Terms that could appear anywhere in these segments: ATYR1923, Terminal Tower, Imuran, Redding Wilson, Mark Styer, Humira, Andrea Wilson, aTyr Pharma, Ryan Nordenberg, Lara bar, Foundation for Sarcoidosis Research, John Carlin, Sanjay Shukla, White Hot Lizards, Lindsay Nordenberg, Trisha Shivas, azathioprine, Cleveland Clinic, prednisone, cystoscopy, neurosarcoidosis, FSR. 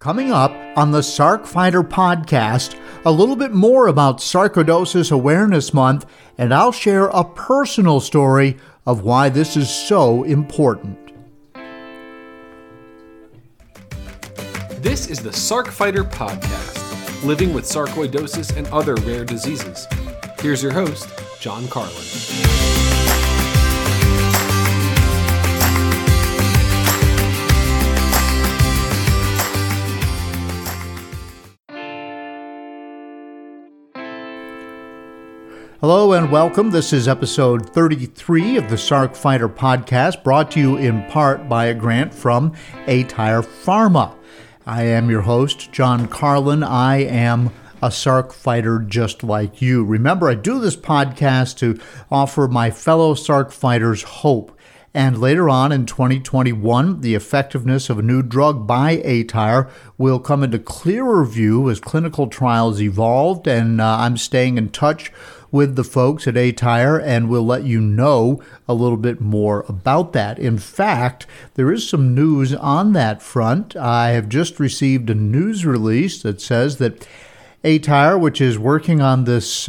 Coming up on the Sarc Fighter podcast, a little bit more about Sarcoidosis Awareness Month, and I'll share a personal story of why this is so important. This is the Sarc Fighter podcast, living with sarcoidosis and other rare diseases. Here's your host, John Carlin. Hello and welcome. This is episode 33 of the Sarc Fighter podcast, brought to you in part by a grant from aTyr Pharma. I am your host, John Carlin. I am a Sarc Fighter just like you. Remember, I do this podcast to offer my fellow Sarc Fighters hope. And later on in 2021, the effectiveness of a new drug by aTyr will come into clearer view as clinical trials evolved, and I'm staying in touch with the folks at aTyr, and we'll let you know a little bit more about that. In fact, there is some news on that front. I have just received a news release that says that aTyr, which is working on this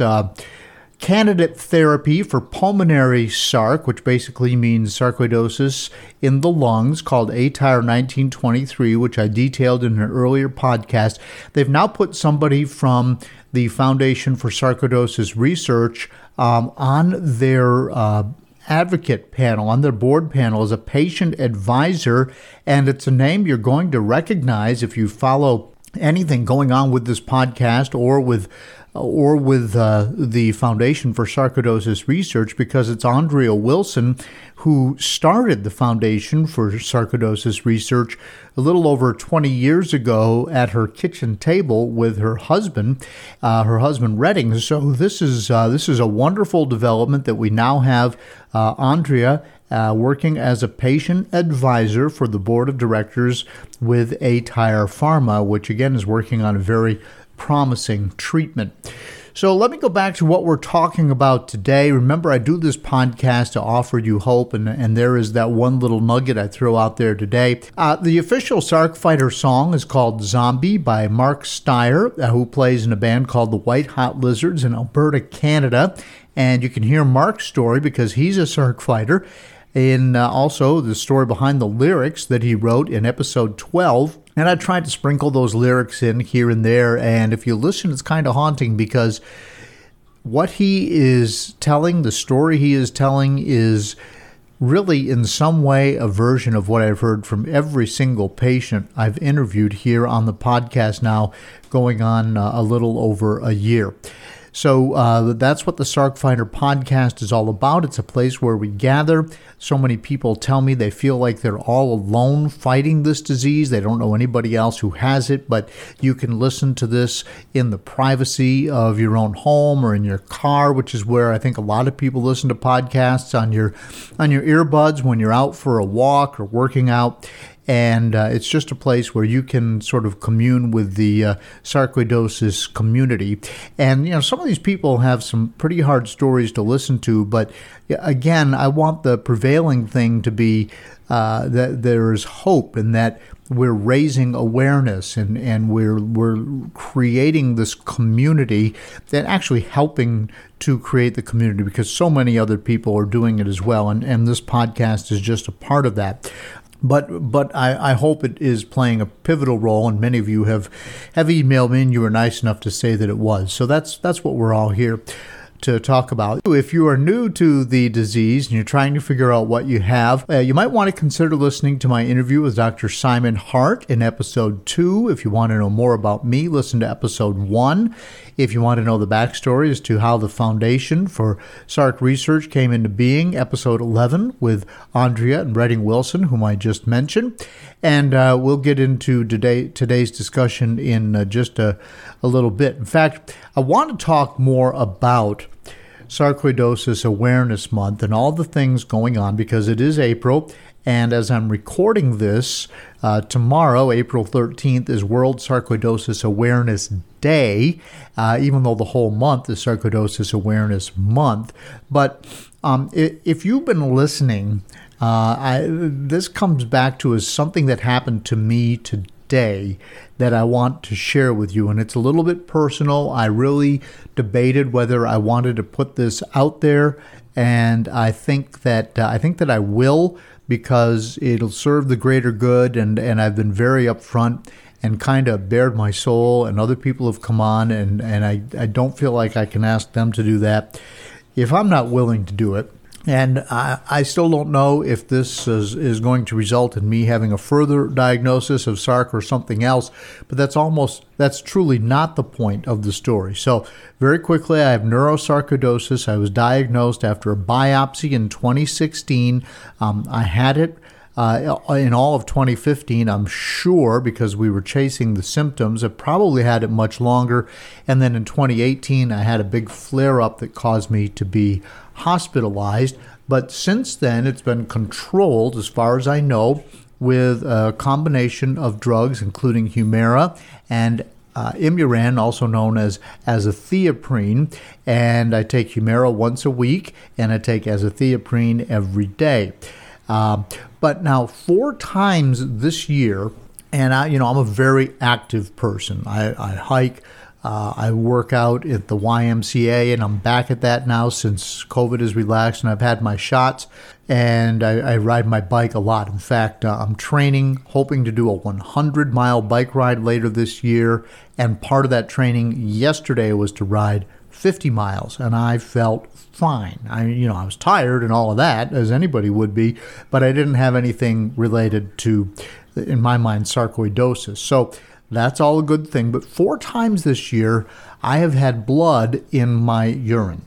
candidate therapy for pulmonary sarc, which basically means sarcoidosis in the lungs, called ATYR1923, which I detailed in an earlier podcast, they've now put somebody from the Foundation for Sarcoidosis Research on their advocate panel, on their board panel, as a patient advisor. And it's a name you're going to recognize if you follow anything going on with this podcast or with the Foundation for Sarcoidosis Research, because it's Andrea Wilson who started the Foundation for Sarcoidosis Research a little over 20 years ago at her kitchen table with her husband Redding. So this is a wonderful development that we now have Andrea working as a patient advisor for the board of directors with aTyr Pharma, which again is working on a very promising treatment. So let me go back to what we're talking about today. Remember, I do this podcast to offer you hope, and there is that one little nugget I throw out there today. The official Sarc Fighter song is called Zombie by Mark Styer, who plays in a band called the White Hot Lizards in Alberta, Canada. And you can hear Mark's story because he's a Sarc Fighter, and also the story behind the lyrics that he wrote in episode 12. And I tried to sprinkle those lyrics in here and there, and if you listen, it's kind of haunting, because what he is telling, the story he is telling, is really in some way a version of what I've heard from every single patient I've interviewed here on the podcast now, going on a little over a year. So that's what the Sarc Fighter podcast is all about. It's a place where we gather. So many people tell me they feel like they're all alone fighting this disease. They don't know anybody else who has it, but you can listen to this in the privacy of your own home or in your car, which is where I think a lot of people listen to podcasts, on your earbuds when you're out for a walk or working out. And it's just a place where you can sort of commune with the sarcoidosis community. And, you know, some of these people have some pretty hard stories to listen to. But again, I want the prevailing thing to be that there is hope, and that we're raising awareness, and we're creating this community, that actually helping to create the community, because so many other people are doing it as well. And this podcast is just a part of that. But I hope it is playing a pivotal role, and many of you have emailed me, and you were nice enough to say that it was. So that's what we're all here to talk about. If you are new to the disease and you're trying to figure out what you have, you might want to consider listening to my interview with Dr. Simon Hart in episode 2. If you want to know more about me, listen to episode 1. If you want to know the backstory as to how the Foundation for Sarc Research came into being, episode 11 with Andrea and Redding Wilson, whom I just mentioned. And we'll get into today's discussion in just a little bit. In fact, I want to talk more about Sarcoidosis Awareness Month and all the things going on, because it is April, and as I'm recording this, tomorrow, April 13th, is World Sarcoidosis Awareness Day, even though the whole month is Sarcoidosis Awareness Month. But if you've been listening, this comes back to as something that happened to me today. day that I want to share with you. And it's a little bit personal. I really debated whether I wanted to put this out there. And I think that I will, because it'll serve the greater good. And I've been very upfront and kind of bared my soul, and other people have come on, and I don't feel like I can ask them to do that if I'm not willing to do it. And I still don't know if this is going to result in me having a further diagnosis of sarc or something else, but that's truly not the point of the story. So very quickly, I have neurosarcoidosis. I was diagnosed after a biopsy in 2016. I had it in all of 2015, I'm sure, because we were chasing the symptoms. I probably had it much longer. And then in 2018, I had a big flare-up that caused me to be hospitalized. But since then, it's been controlled, as far as I know, with a combination of drugs, including Humira and Imuran, also known as azathioprine. And I take Humira once a week, and I take azathioprine every day. But now 4 times this year, and I'm a very active person. I hike, I work out at the YMCA, and I'm back at that now since COVID has relaxed and I've had my shots, and I ride my bike a lot. In fact, I'm training, hoping to do a 100-mile bike ride later this year, and part of that training yesterday was to ride 50 miles, and I felt fine. I was tired and all of that, as anybody would be, but I didn't have anything related to, in my mind, sarcoidosis. So that's all a good thing. But 4 times this year, I have had blood in my urine.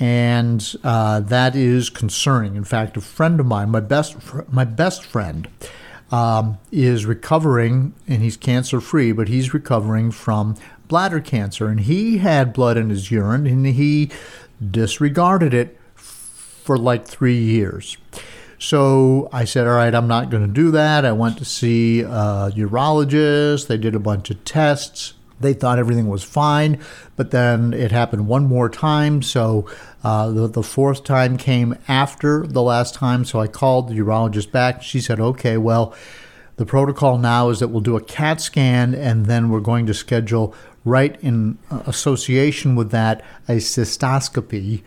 And that is concerning. In fact, a friend of mine, my best friend, is recovering, and he's cancer-free, but he's recovering from bladder cancer, and he had blood in his urine, and he disregarded it for like 3 years. So I said, all right, I'm not going to do that. I went to see a urologist. They did a bunch of tests. They thought everything was fine, but then it happened one more time. So the 4th time came after the last time. So I called the urologist back. She said, okay, well, the protocol now is that we'll do a CAT scan, and then we're going to schedule, right in association with that, a cystoscopy.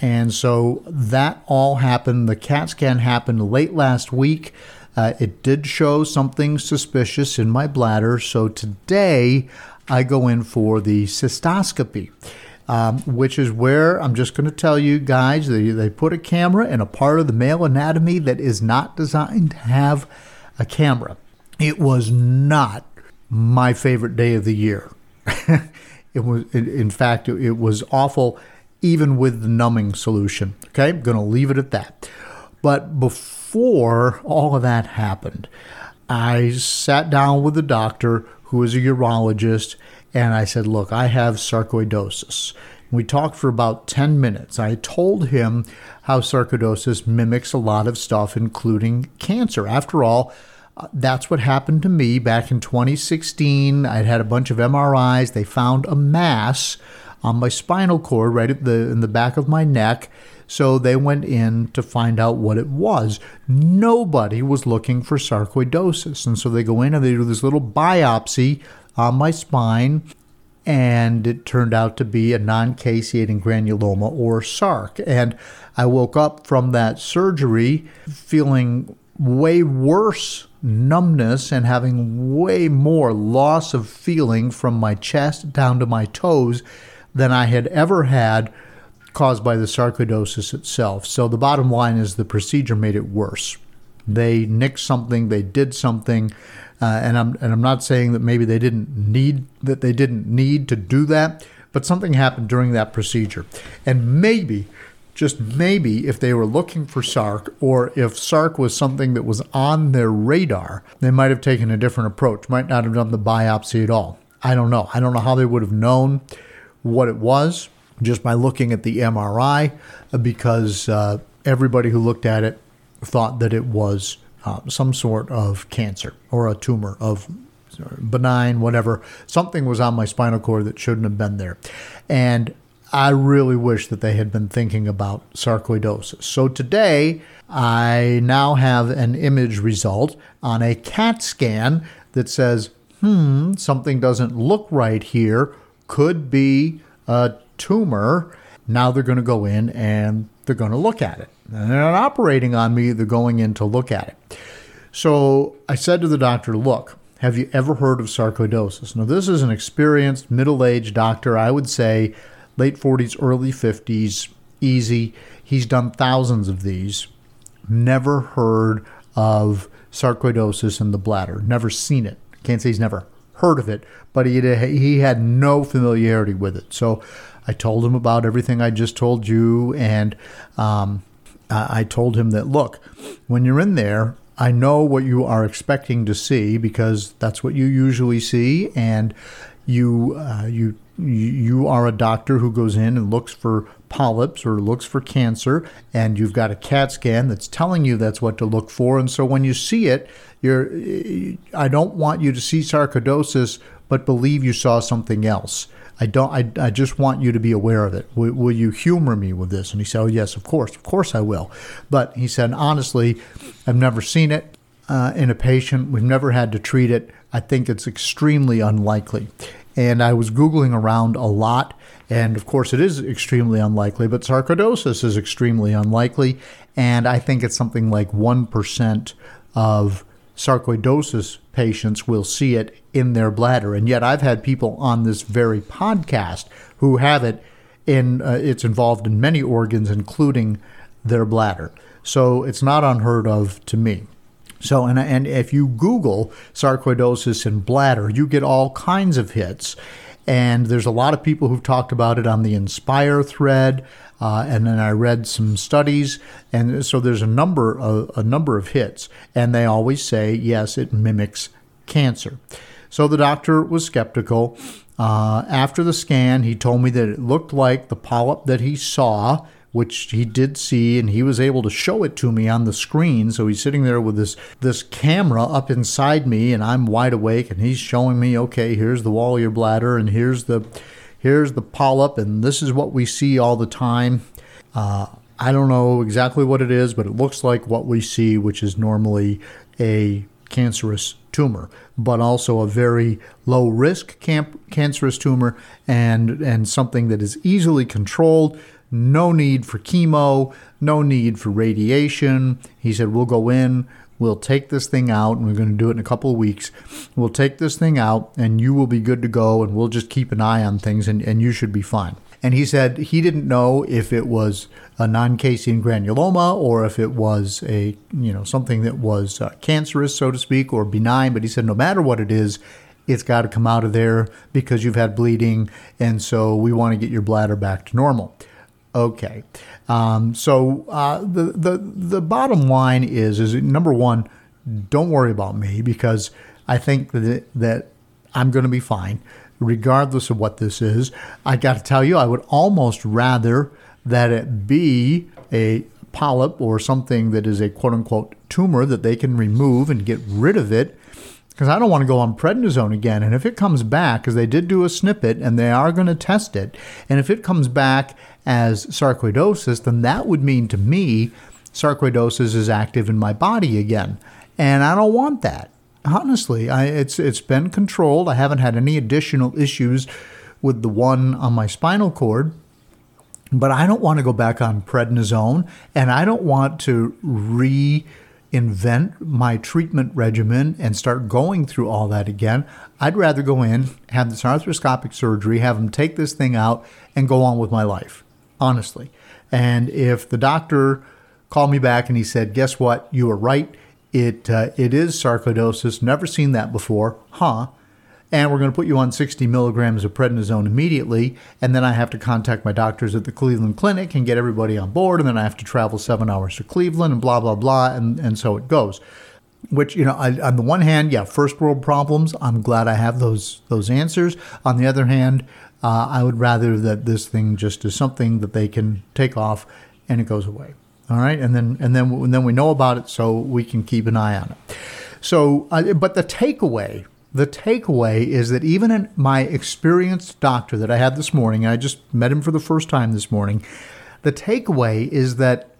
And so that all happened. The CAT scan happened late last week. It did show something suspicious in my bladder, so today I go in for the cystoscopy, which is where I'm just going to tell you guys, they put a camera in a part of the male anatomy that is not designed to have a camera. It was not my favorite day of the year. It was awful, even with the numbing solution. Okay, I'm going to leave it at that. But before all of that happened, I sat down with the doctor, who is a urologist, and I said, look, I have sarcoidosis. We talked for about 10 minutes. I told him how sarcoidosis mimics a lot of stuff, including cancer. After all, that's what happened to me back in 2016. I'd had a bunch of MRIs. They found a mass on my spinal cord, right at in the back of my neck. So they went in to find out what it was. Nobody was looking for sarcoidosis. And so they go in and they do this little biopsy on my spine, and it turned out to be a non-caseating granuloma, or sarc. And I woke up from that surgery feeling way worse numbness and having way more loss of feeling from my chest down to my toes than I had ever had, caused by the sarcoidosis itself. So the bottom line is the procedure made it worse. They nicked something, they did something, and I'm not saying that maybe they didn't need to do that, but something happened during that procedure. And maybe, just maybe, if they were looking for sarc, or if sarc was something that was on their radar, they might have taken a different approach, might not have done the biopsy at all. I don't know. I don't know how they would have known what it was just by looking at the MRI, because everybody who looked at it thought that it was some sort of cancer or a tumor of benign, whatever. Something was on my spinal cord that shouldn't have been there. And I really wish that they had been thinking about sarcoidosis. So today, I now have an image result on a CAT scan that says, something doesn't look right here, could be a tumor. Now they're going to go in and they're going to look at it. And they're not operating on me, they're going in to look at it. So I said to the doctor, look, have you ever heard of sarcoidosis? Now, this is an experienced, middle-aged doctor, I would say late 40s, early 50s, easy. He's done thousands of these. Never heard of sarcoidosis in the bladder. Never seen it. Can't say he's never heard of it, but he had no familiarity with it. So I told him about everything I just told you, and I told him that, look, when you're in there, I know what you are expecting to see because that's what you usually see, and you are a doctor who goes in and looks for polyps or looks for cancer, and you've got a CAT scan that's telling you that's what to look for. And so when you see it, I don't want you to see sarcoidosis but believe you saw something else. I just want you to be aware of it. Will you humor me with this? And he said, oh, yes, of course I will. But he said, honestly, I've never seen it in a patient. We've never had to treat it. I think it's extremely unlikely. And I was Googling around a lot. And of course, it is extremely unlikely, but sarcoidosis is extremely unlikely. And I think it's something like 1% of sarcoidosis patients will see it in their bladder. And yet I've had people on this very podcast who have it, and it's involved in many organs, including their bladder. So it's not unheard of to me. So, and if you Google sarcoidosis in bladder, you get all kinds of hits. And there's a lot of people who've talked about it on the Inspire thread, and then I read some studies, and so there's a number of hits, and they always say, yes, it mimics cancer. So the doctor was skeptical. After the scan, he told me that it looked like the polyp that he saw, which he did see, and he was able to show it to me on the screen. So he's sitting there with this camera up inside me, and I'm wide awake, and he's showing me, okay, here's the wall of your bladder, and here's the polyp, and this is what we see all the time. I don't know exactly what it is, but it looks like what we see, which is normally a cancerous tumor, but also a very low-risk cancerous tumor, and something that is easily controlled. No need for chemo, no need for radiation. He said, we'll go in, we'll take this thing out, and we're going to do it in a couple of weeks. We'll take this thing out, and you will be good to go, and we'll just keep an eye on things, and you should be fine. And he said he didn't know if it was a non-casein granuloma or if it was a, something that was cancerous, so to speak, or benign. But he said, no matter what it is, it's got to come out of there because you've had bleeding, and so we want to get your bladder back to normal. Okay, so the bottom line is number one, don't worry about me because I think that I'm going to be fine, regardless of what this is. I got to tell you, I would almost rather that it be a polyp or something that is a quote unquote tumor that they can remove and get rid of it, because I don't want to go on prednisone again. And if it comes back, because they did do a snippet and they are going to test it, and if it comes back as sarcoidosis, then that would mean to me sarcoidosis is active in my body again. And I don't want that. Honestly, it's been controlled. I haven't had any additional issues with the one on my spinal cord, but I don't want to go back on prednisone, and I don't want to reinvent my treatment regimen and start going through all that again. I'd rather go in, have this arthroscopic surgery, have them take this thing out, and go on with my life. Honestly. And if the doctor called me back and he said, guess what? You were right. It is sarcoidosis. Never seen that before. Huh? And we're going to put you on 60 milligrams of prednisone immediately. And then I have to contact my doctors at the Cleveland Clinic and get everybody on board. And then I have to travel 7 hours to Cleveland and blah, blah, blah. And so it goes. Which, on the one hand, yeah, first world problems. I'm glad I have those answers. On the other hand, I would rather that this thing just is something that they can take off and it goes away. All right. And then we know about it, so we can keep an eye on it. So, but the takeaway is that even in my experienced doctor that I had this morning, I just met him for the first time this morning. The takeaway is that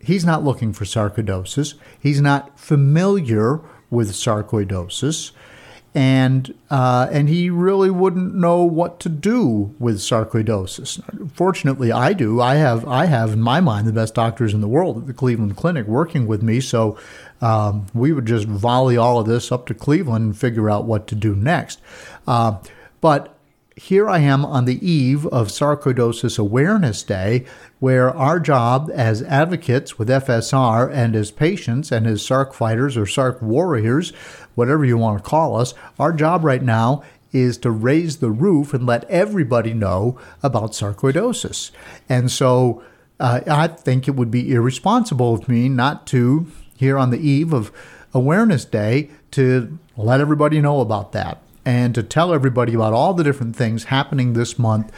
he's not looking for sarcoidosis. He's not familiar with sarcoidosis. and he really wouldn't know what to do with sarcoidosis. Fortunately, I do. I have in my mind the best doctors in the world at the Cleveland Clinic working with me, so we would just volley all of this up to Cleveland and figure out what to do next. But here I am on the eve of Sarcoidosis Awareness Day, where our job as advocates with FSR and as patients and as SARC fighters or SARC warriors, whatever you want to call us, our job right now is to raise the roof and let everybody know about sarcoidosis. And so I think it would be irresponsible of me not to, here on the eve of Awareness Day, to let everybody know about that and to tell everybody about all the different things happening this month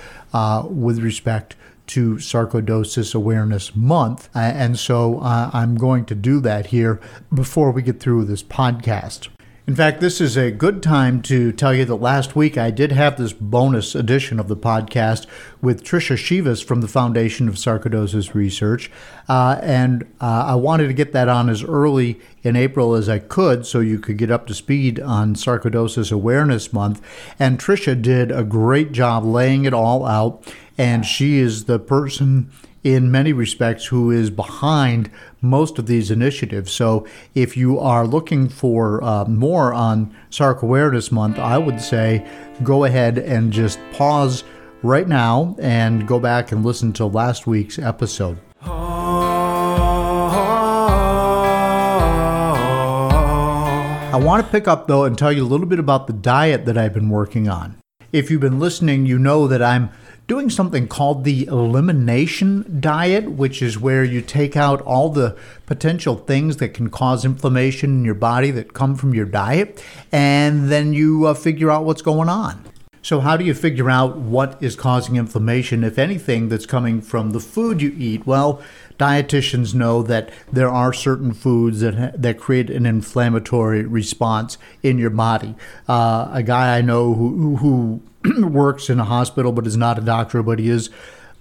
with respect to Sarcoidosis Awareness Month. And so I'm going to do that here before we get through this podcast. In fact, this is a good time to tell you that last week I did have this bonus edition of the podcast with Trisha Shivas from the Foundation for Sarcoidosis Research, and I wanted to get that on as early in April as I could so you could get up to speed on Sarcoidosis Awareness Month, and Trisha did a great job laying it all out, and she is the person in many respects who is behind most of these initiatives. So if you are looking for more on Sarc Awareness Month, I would say go ahead and just pause right now and go back and listen to last week's episode. I want to pick up, though, and tell you a little bit about the diet that I've been working on. If you've been listening, you know that I'm doing something called the elimination diet, which is where you take out all the potential things that can cause inflammation in your body that come from your diet, and then you figure out what's going on. So how do you figure out what is causing inflammation, if anything, that's coming from the food you eat? Well, dietitians know that there are certain foods that create an inflammatory response in your body. A guy I know who works in a hospital but is not a doctor, but he is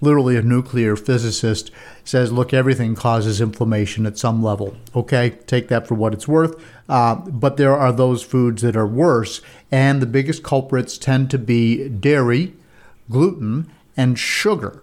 literally a nuclear physicist, says, look, everything causes inflammation at some level. Okay, take that for what it's worth. But there are those foods that are worse, and the biggest culprits tend to be dairy, gluten, and sugar.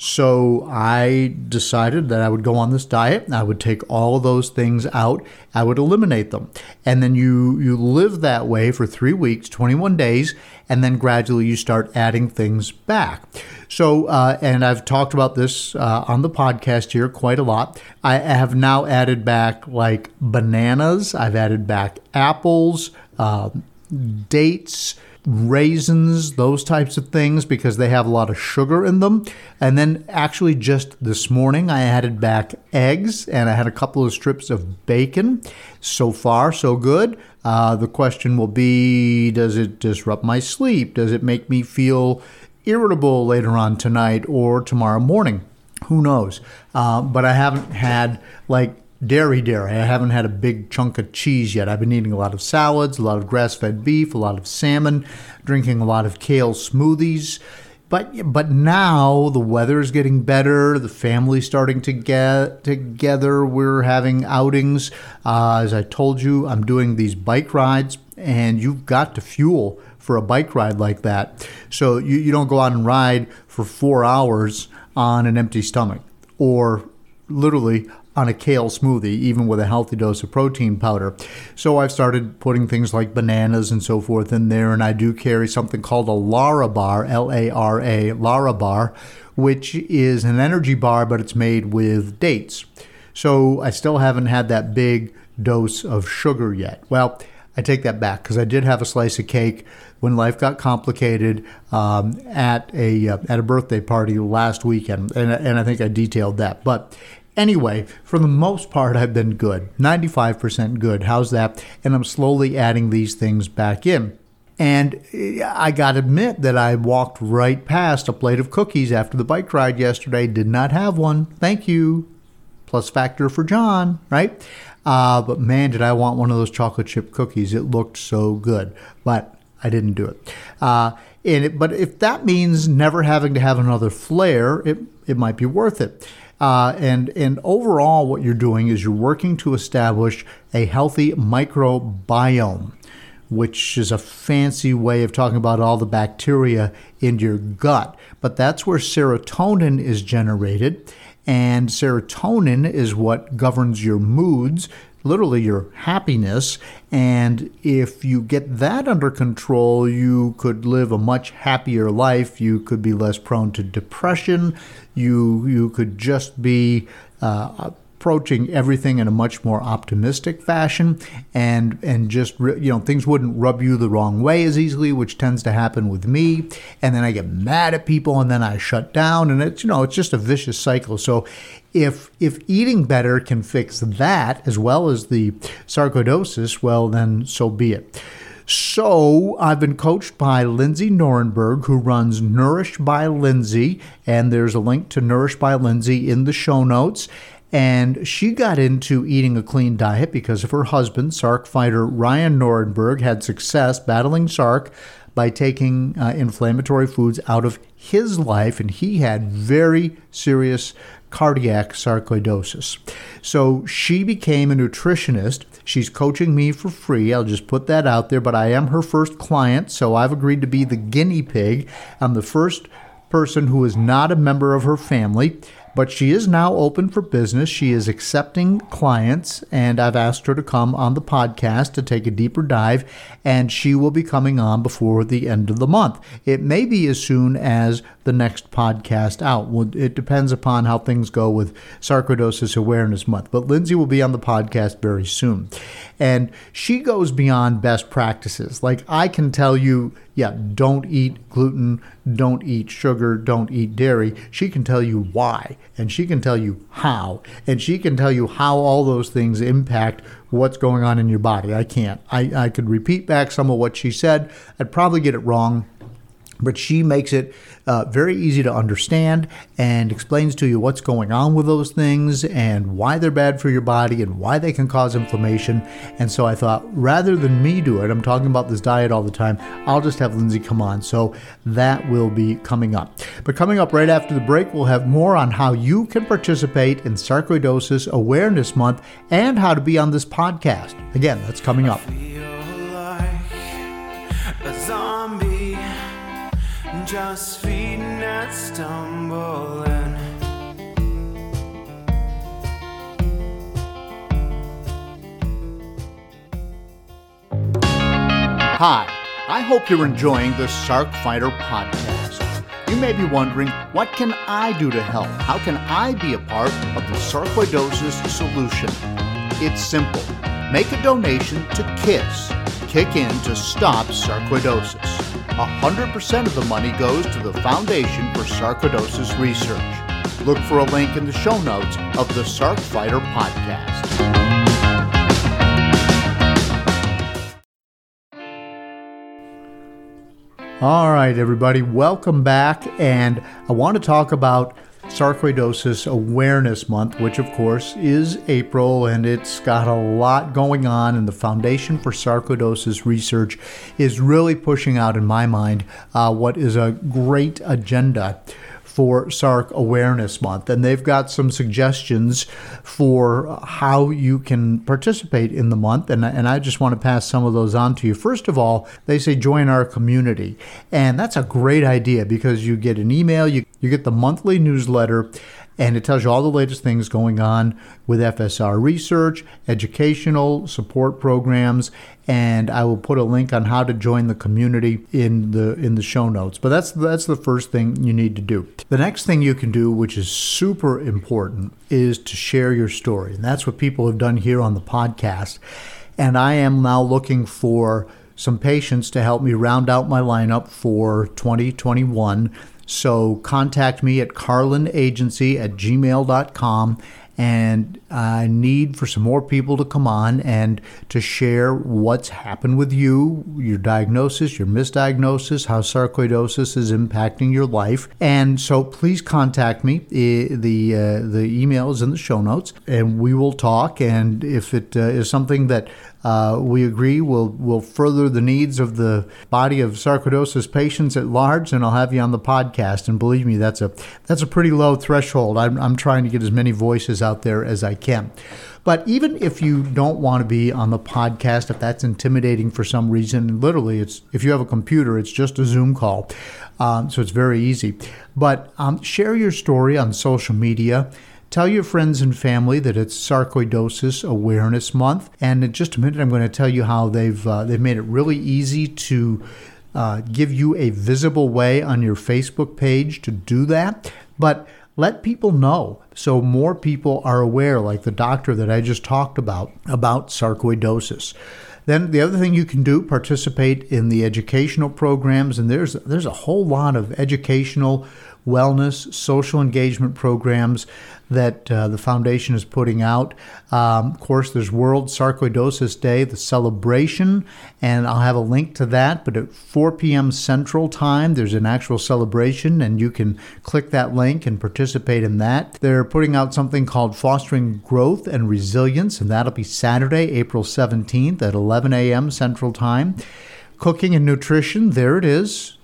So I decided that I would go on this diet. I would take all of those things out. I would eliminate them. And then you live that way for 3 weeks, 21 days, and then gradually you start adding things back. So, and I've talked about this on the podcast here quite a lot. I have now added back like bananas. I've added back apples, dates, raisins, those types of things, because they have a lot of sugar in them. And then actually just this morning, I added back eggs, and I had a couple of strips of bacon. So far, so good. The question will be, does it disrupt my sleep? Does it make me feel irritable later on tonight or tomorrow morning? Who knows? But I haven't had like dairy. I haven't had a big chunk of cheese yet. I've been eating a lot of salads, a lot of grass-fed beef, a lot of salmon, drinking a lot of kale smoothies. But now the weather is getting better. The family's starting to get together. We're having outings. As I told you, I'm doing these bike rides, and you've got to fuel for a bike ride like that. So you don't go out and ride for 4 hours on an empty stomach or literally on a kale smoothie, even with a healthy dose of protein powder. So I've started putting things like bananas and so forth in there, and I do carry something called a Lara bar, L-A-R-A, Lara bar, which is an energy bar, but it's made with dates. So I still haven't had that big dose of sugar yet. Well, I take that back, because I did have a slice of cake when life got complicated at a birthday party last weekend, and I think I detailed that. But anyway, for the most part, I've been good, 95% good. How's that? And I'm slowly adding these things back in. And I got to admit that I walked right past a plate of cookies after the bike ride yesterday. Did not have one. Thank you. Plus factor for John, right? But man, did I want one of those chocolate chip cookies. It looked so good, but I didn't do it. But if that means never having to have another flare, it might be worth it. And overall, what you're doing is you're working to establish a healthy microbiome. which is a fancy way of talking about all the bacteria in your gut. But that's where serotonin is generated, and serotonin is what governs your moods, literally your happiness, and if you get that under control, you could live a much happier life. You could be less prone to depression. You could just be approaching everything in a much more optimistic fashion, and just, you know, things wouldn't rub you the wrong way as easily, which tends to happen with me. And then I get mad at people, and then I shut down, and it's, you know, it's just a vicious cycle. So if eating better can fix that as well as the sarcoidosis, well, then so be it. So I've been coached by Lindsay Nordenberg, who runs Nourish by Lindsay, and there's a link to Nourish by Lindsay in the show notes. And she got into eating a clean diet because of her husband, sarc fighter Ryan Nordenberg, had success battling sarc by taking inflammatory foods out of his life, and he had very serious cardiac sarcoidosis. So she became a nutritionist. She's coaching me for free. I'll just put that out there, but I am her first client, so I've agreed to be the guinea pig. I'm the first person who is not a member of her family, but she is now open for business. She is accepting clients, and I've asked her to come on the podcast to take a deeper dive, and she will be coming on before the end of the month. It may be as soon as the next podcast out. It depends upon how things go with Sarcoidosis Awareness Month, but Lindsay will be on the podcast very soon. And she goes beyond best practices. Like, I can tell you, yeah, don't eat gluten, don't eat sugar, don't eat dairy. She can tell you why, and she can tell you how, and she can tell you how all those things impact what's going on in your body. I can't. I could repeat back some of what she said. I'd probably get it wrong, but she makes it very easy to understand and explains to you what's going on with those things and why they're bad for your body and why they can cause inflammation. And so I thought, rather than me do it, I'm talking about this diet all the time, I'll just have Lindsay come on. So that will be coming up. But coming up right after the break, we'll have more on how you can participate in Sarcoidosis Awareness Month and how to be on this podcast. Again, that's coming up. Just feeding and stumbling. Hi, I hope you're enjoying the Sarc Fighter podcast. You may be wondering, what can I do to help? How can I be a part of the sarcoidosis solution? It's simple. Make a donation to KISS. Kick in to stop sarcoidosis. 100% of the money goes to the Foundation for Sarcoidosis Research. Look for a link in the show notes of the Sarc Fighter podcast. All right, everybody, welcome back. And I want to talk about Sarcoidosis Awareness Month, which of course is April, and it's got a lot going on, and the Foundation for Sarcoidosis Research is really pushing out, in my mind, what is a great agenda for Sarc Awareness Month. And they've got some suggestions for how you can participate in the month. And I just want to pass some of those on to you. First of all, they say join our community. And that's a great idea because you get an email, you get the monthly newsletter, and it tells you all the latest things going on with FSR research, educational support programs, and I will put a link on how to join the community in the show notes. But that's the first thing you need to do. The next thing you can do, which is super important, is to share your story. And that's what people have done here on the podcast. And I am now looking for some patients to help me round out my lineup for 2021. So contact me at carlinagency@gmail.com, and I need for some more people to come on and to share what's happened with you, your diagnosis, your misdiagnosis, how sarcoidosis is impacting your life. And so please contact me. The email is in the show notes, and we will talk. And if it is something that we agree will further the needs of the body of sarcoidosis patients at large, and I'll have you on the podcast. And believe me, that's a pretty low threshold. I'm trying to get as many voices out there as I can. But even if you don't want to be on the podcast, if that's intimidating for some reason, literally, it's if you have a computer, it's just a Zoom call. So it's very easy. But share your story on social media. Tell your friends and family that it's Sarcoidosis Awareness Month. And in just a minute, I'm going to tell you how they've made it really easy to give you a visible way on your Facebook page to do that. But let people know so more people are aware, like the doctor that I just talked about sarcoidosis. Then the other thing you can do, participate in the educational programs, and there's a whole lot of educational, wellness, social engagement programs that the foundation is putting out. Of course, there's World Sarcoidosis Day, the celebration, and I'll have a link to that. But at 4 p.m. Central Time, there's an actual celebration, and you can click that link and participate in that. They're putting out something called Fostering Growth and Resilience, and that'll be Saturday, April 17th at 11 a.m. Central Time. Cooking and nutrition, there it is.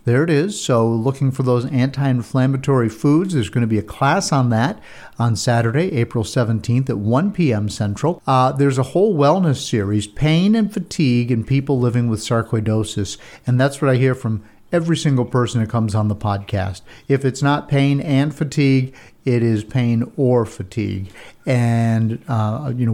So looking for those anti-inflammatory foods. There's going to be a class on that on Saturday, April 17th at 1 p.m. Central. There's a whole wellness series, Pain and Fatigue in People Living with Sarcoidosis. And that's what I hear from every single person that comes on the podcast. If it's not pain and fatigue, it is pain or fatigue. And,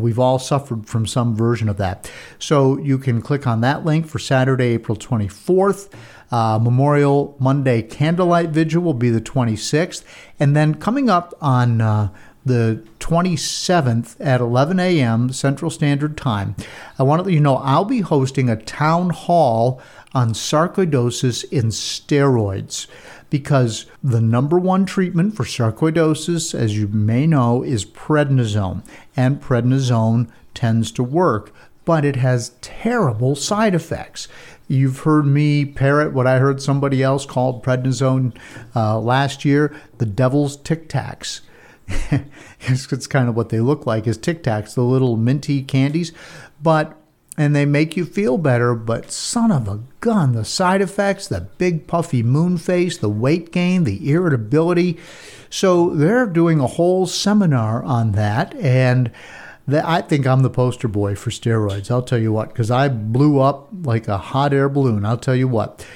we've all suffered from some version of that. So you can click on that link for Saturday, April 24th. Memorial Monday Candlelight Vigil will be the 26th. And then coming up on the 27th at 11 a.m. Central Standard Time, I want to let you know I'll be hosting a town hall on sarcoidosis in steroids, because the number one treatment for sarcoidosis, as you may know, is prednisone, and prednisone tends to work, but it has terrible side effects. You've heard me parrot what I heard somebody else called prednisone last year, the devil's Tic Tacs. It's kind of what they look like, is Tic Tacs, the little minty candies, and they make you feel better, but son of a gun, the side effects, the big puffy moon face, the weight gain, the irritability. So they're doing a whole seminar on that, and I think I'm the poster boy for steroids, I'll tell you what, because I blew up like a hot air balloon, I'll tell you what.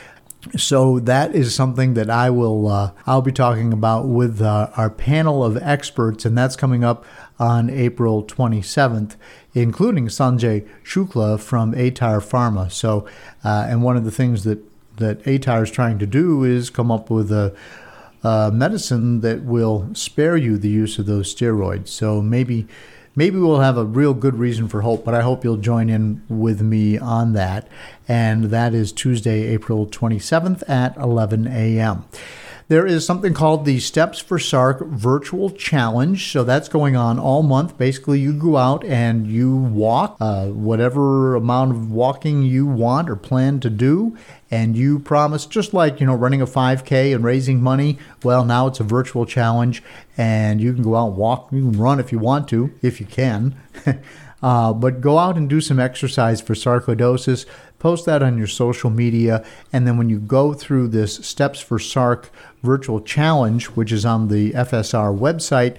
So that is something that I'll be talking about with our panel of experts, and that's coming up on April 27th, including Sanjay Shukla from aTyr Pharma. So, and one of the things that aTyr is trying to do is come up with a medicine that will spare you the use of those steroids. So maybe we'll have a real good reason for hope, but I hope you'll join in with me on that. And that is Tuesday, April 27th at 11 a.m. There is something called the Steps for Sarc Virtual Challenge. So that's going on all month. Basically, you go out and you walk whatever amount of walking you want or plan to do. And you promise, just like, running a 5K and raising money. Well, now it's a virtual challenge, and you can go out and walk. You can run if you want to, if you can. But go out and do some exercise for sarcoidosis. Post that on your social media, and then when you go through this Steps for Sarc Virtual Challenge, which is on the FSR website,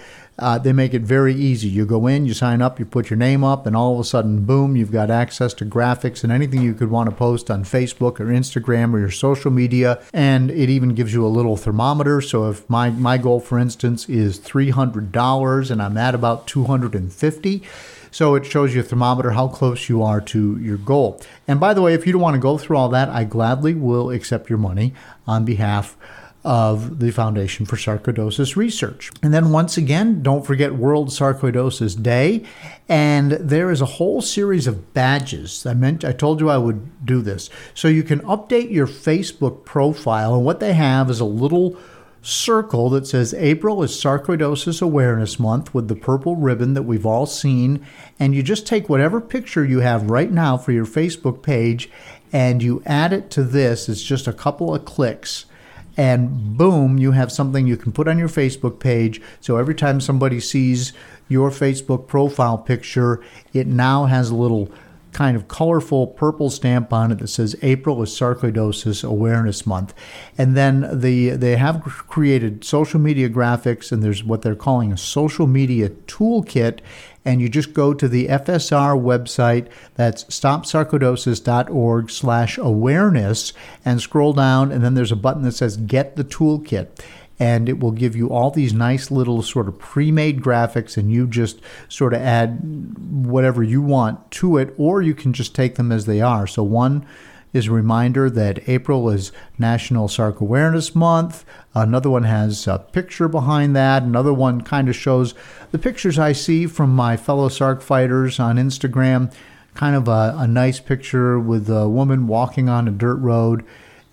they make it very easy. You go in, you sign up, you put your name up, and all of a sudden, boom, you've got access to graphics and anything you could want to post on Facebook or Instagram or your social media, and it even gives you a little thermometer. So if my goal, for instance, is $300, and I'm at about $250, so it shows you a thermometer, how close you are to your goal. And by the way, if you don't want to go through all that, I gladly will accept your money on behalf of the Foundation for Sarcoidosis Research. And then once again, don't forget World Sarcoidosis Day. And there is a whole series of badges. I told you I would do this. So you can update your Facebook profile. And what they have is a little circle that says April is Sarcoidosis Awareness Month with the purple ribbon that we've all seen, and you just take whatever picture you have right now for your Facebook page and you add it to this. It's just a couple of clicks, and boom, you have something you can put on your Facebook page. So every time somebody sees your Facebook profile picture, it now has a little kind of colorful purple stamp on it that says April is Sarcoidosis Awareness Month. And then they have created social media graphics, and there's what they're calling a social media toolkit. And you just go to the FSR website, that's stopsarcoidosis.org/awareness, and scroll down, and then there's a button that says Get the Toolkit. And it will give you all these nice little sort of pre-made graphics, and you just sort of add whatever you want to it, or you can just take them as they are. So one is a reminder that April is National Sarc Awareness Month. Another one has a picture behind that. Another one kind of shows the pictures I see from my fellow sarc fighters on Instagram, kind of a nice picture with a woman walking on a dirt road.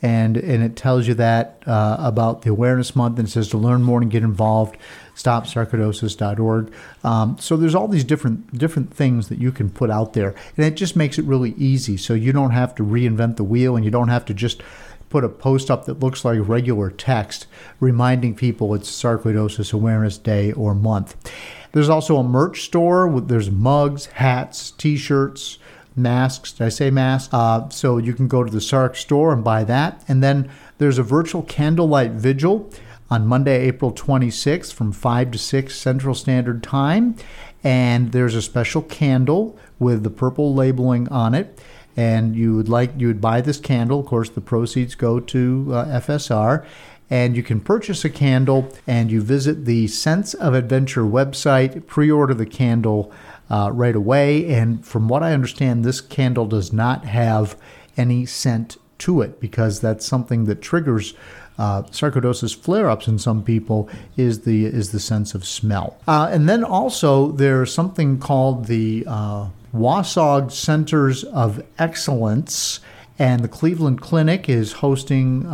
And it tells you that about the Awareness Month, and it says to learn more and get involved, stopsarcoidosis.org. So there's all these different things that you can put out there, and it just makes it really easy. So you don't have to reinvent the wheel, and you don't have to just put a post up that looks like regular text reminding people it's Sarcoidosis Awareness Day or Month. There's also a merch store. There's mugs, hats, T-shirts, masks. Did I say masks? So you can go to the Sarc store and buy that. And then there's a virtual candlelight vigil on Monday, April 26th from 5 to 6 Central Standard Time. And there's a special candle with the purple labeling on it. And you would buy this candle. Of course, the proceeds go to FSR. And you can purchase a candle, and you visit the Sense of Adventure website, pre-order the candle right away. And from what I understand, this candle does not have any scent to it, because that's something that triggers sarcoidosis flare-ups in some people, is the sense of smell. And then also there's something called the Wassog Centers of Excellence, and the Cleveland Clinic is hosting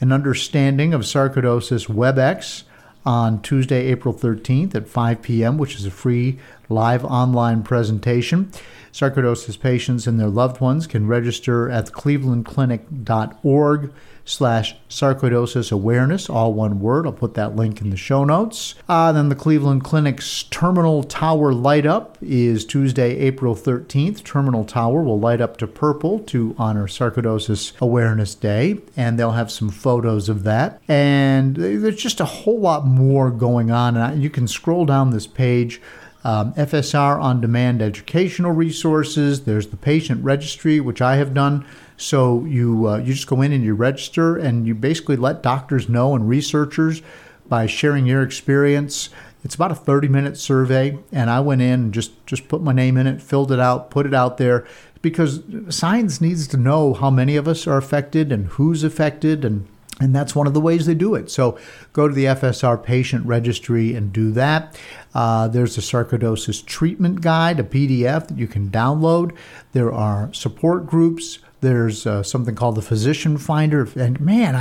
an Understanding of Sarcoidosis WebEx on Tuesday, April 13th at 5 p.m., which is a free live online presentation. Sarcoidosis patients and their loved ones can register at clevelandclinic.org/sarcoidosis awareness, all one word. I'll put that link in the show notes. Then the Cleveland Clinic's Terminal Tower light up is Tuesday, April 13th. Terminal Tower will light up to purple to honor Sarcoidosis Awareness Day, and they'll have some photos of that. And there's just a whole lot more going on. And you can scroll down this page. FSR On Demand educational resources. There's the patient registry, which I have done. So you just go in and you register, and you basically let doctors know and researchers by sharing your experience. It's about a 30-minute survey, and I went in and just put my name in it, filled it out, put it out there, because science needs to know how many of us are affected and who's affected, and that's one of the ways they do it. So go to the FSR patient registry and do that. There's a sarcoidosis treatment guide, a PDF that you can download. There are support groups. There's something called the Physician Finder. And man,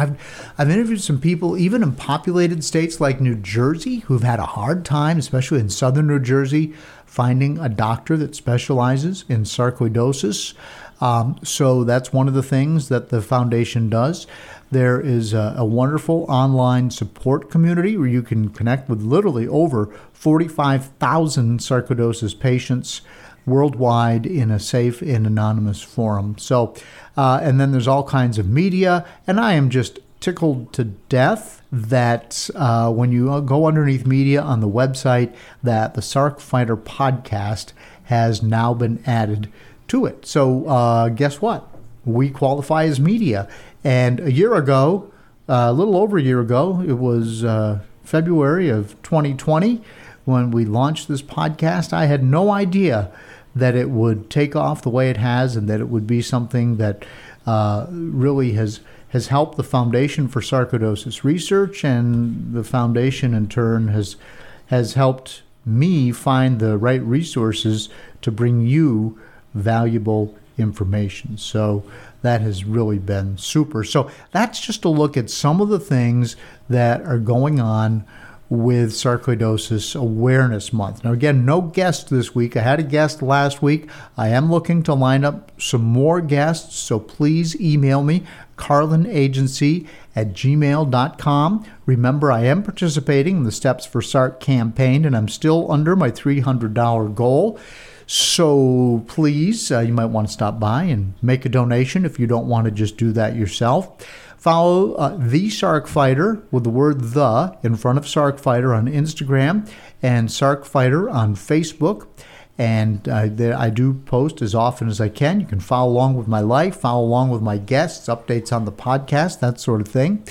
I've interviewed some people, even in populated states like New Jersey, who've had a hard time, especially in southern New Jersey, finding a doctor that specializes in sarcoidosis. So that's one of the things that the foundation does. There is a wonderful online support community where you can connect with literally over 45,000 sarcoidosis patients worldwide in a safe and anonymous forum. So, and then there's all kinds of media, and I am just tickled to death that when you go underneath media on the website, that the Sarc Fighter podcast has now been added to it. So guess what? We qualify as media. And a year ago, a little over a year ago, it was February of 2020 when we launched this podcast. I had no idea that it would take off the way it has, and that it would be something that really has helped the Foundation for Sarcoidosis Research, and the foundation in turn has helped me find the right resources to bring you valuable information. So that has really been super. So that's just a look at some of the things that are going on with Sarcoidosis Awareness Month. Now, again, no guest this week. I had a guest last week. I am looking to line up some more guests, so please email me, carlinagency@gmail.com. Remember, I am participating in the Steps for Sarc campaign, and I'm still under my $300 goal. So please, you might want to stop by and make a donation if you don't want to just do that yourself. Follow The Sarc Fighter with the word "the" in front of Sarc Fighter on Instagram and Sarc Fighter on Facebook. And I do post as often as I can. You can follow along with my life, follow along with my guests, updates on the podcast, that sort of thing.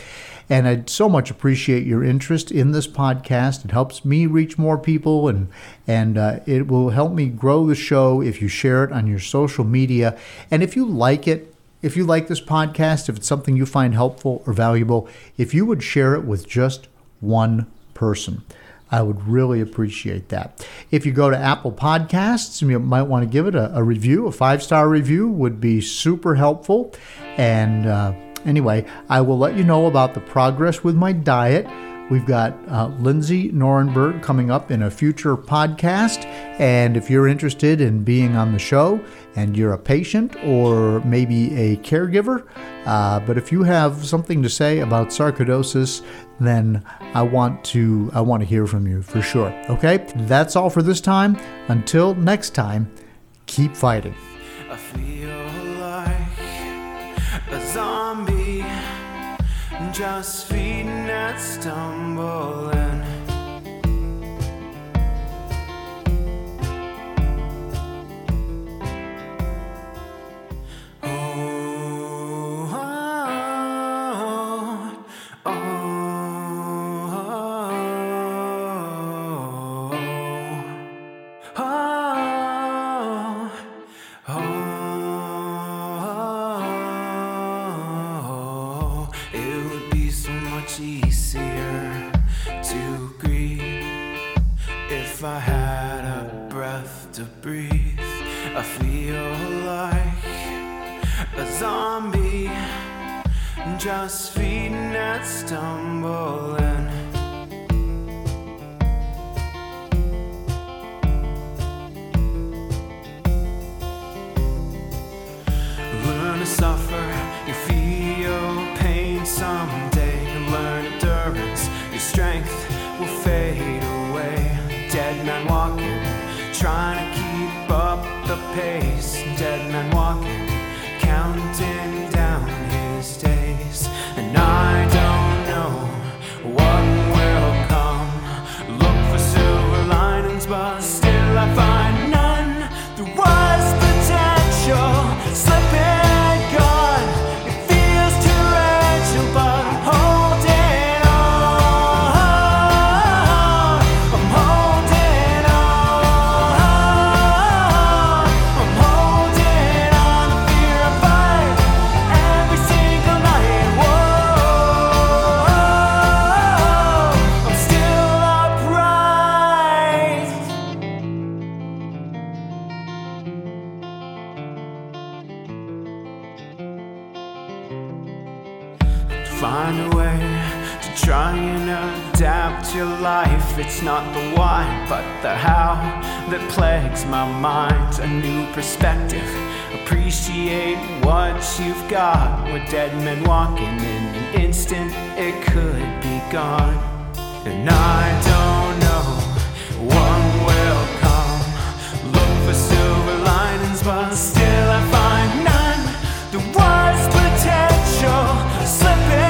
And I'd so much appreciate your interest in this podcast. It helps me reach more people, and it will help me grow the show if you share it on your social media. And if you like it, if you like this podcast, if it's something you find helpful or valuable, if you would share it with just one person, I would really appreciate that. If you go to Apple Podcasts, you might want to give it a review. A 5-star review would be super helpful. And anyway, I will let you know about the progress with my diet. We've got Lindsay Nordenberg coming up in a future podcast. And if you're interested in being on the show and you're a patient or maybe a caregiver, but if you have something to say about sarcoidosis, then I want to hear from you for sure. Okay? That's all for this time. Until next time, keep fighting. I feel like a zombie, just feeding and stumbling. Just feeding and stumbling. Learn to suffer, you feel pain someday. Learn endurance, your strength will fade away. Dead man walking, trying to keep up the pace. Dead man walking, counting down his days. And I don't know what will come. Look for silver linings, but still I find none. There was potential slipping. It's not the why, but the how that plagues my mind. A new perspective, appreciate what you've got. We're dead men walking, in an instant it could be gone. And I don't know what will come. Look for silver linings, but still I find none. There was potential slipping.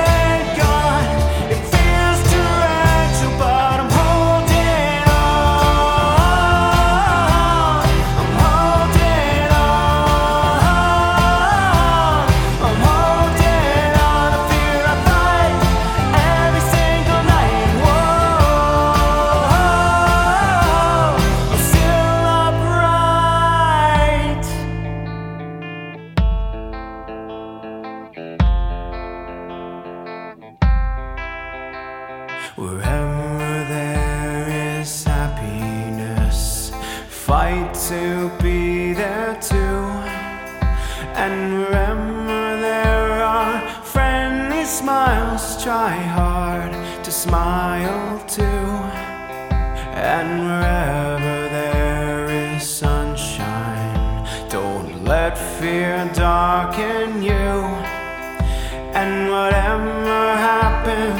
Try hard to smile too, and wherever there is sunshine, don't let fear darken you, and whatever happens.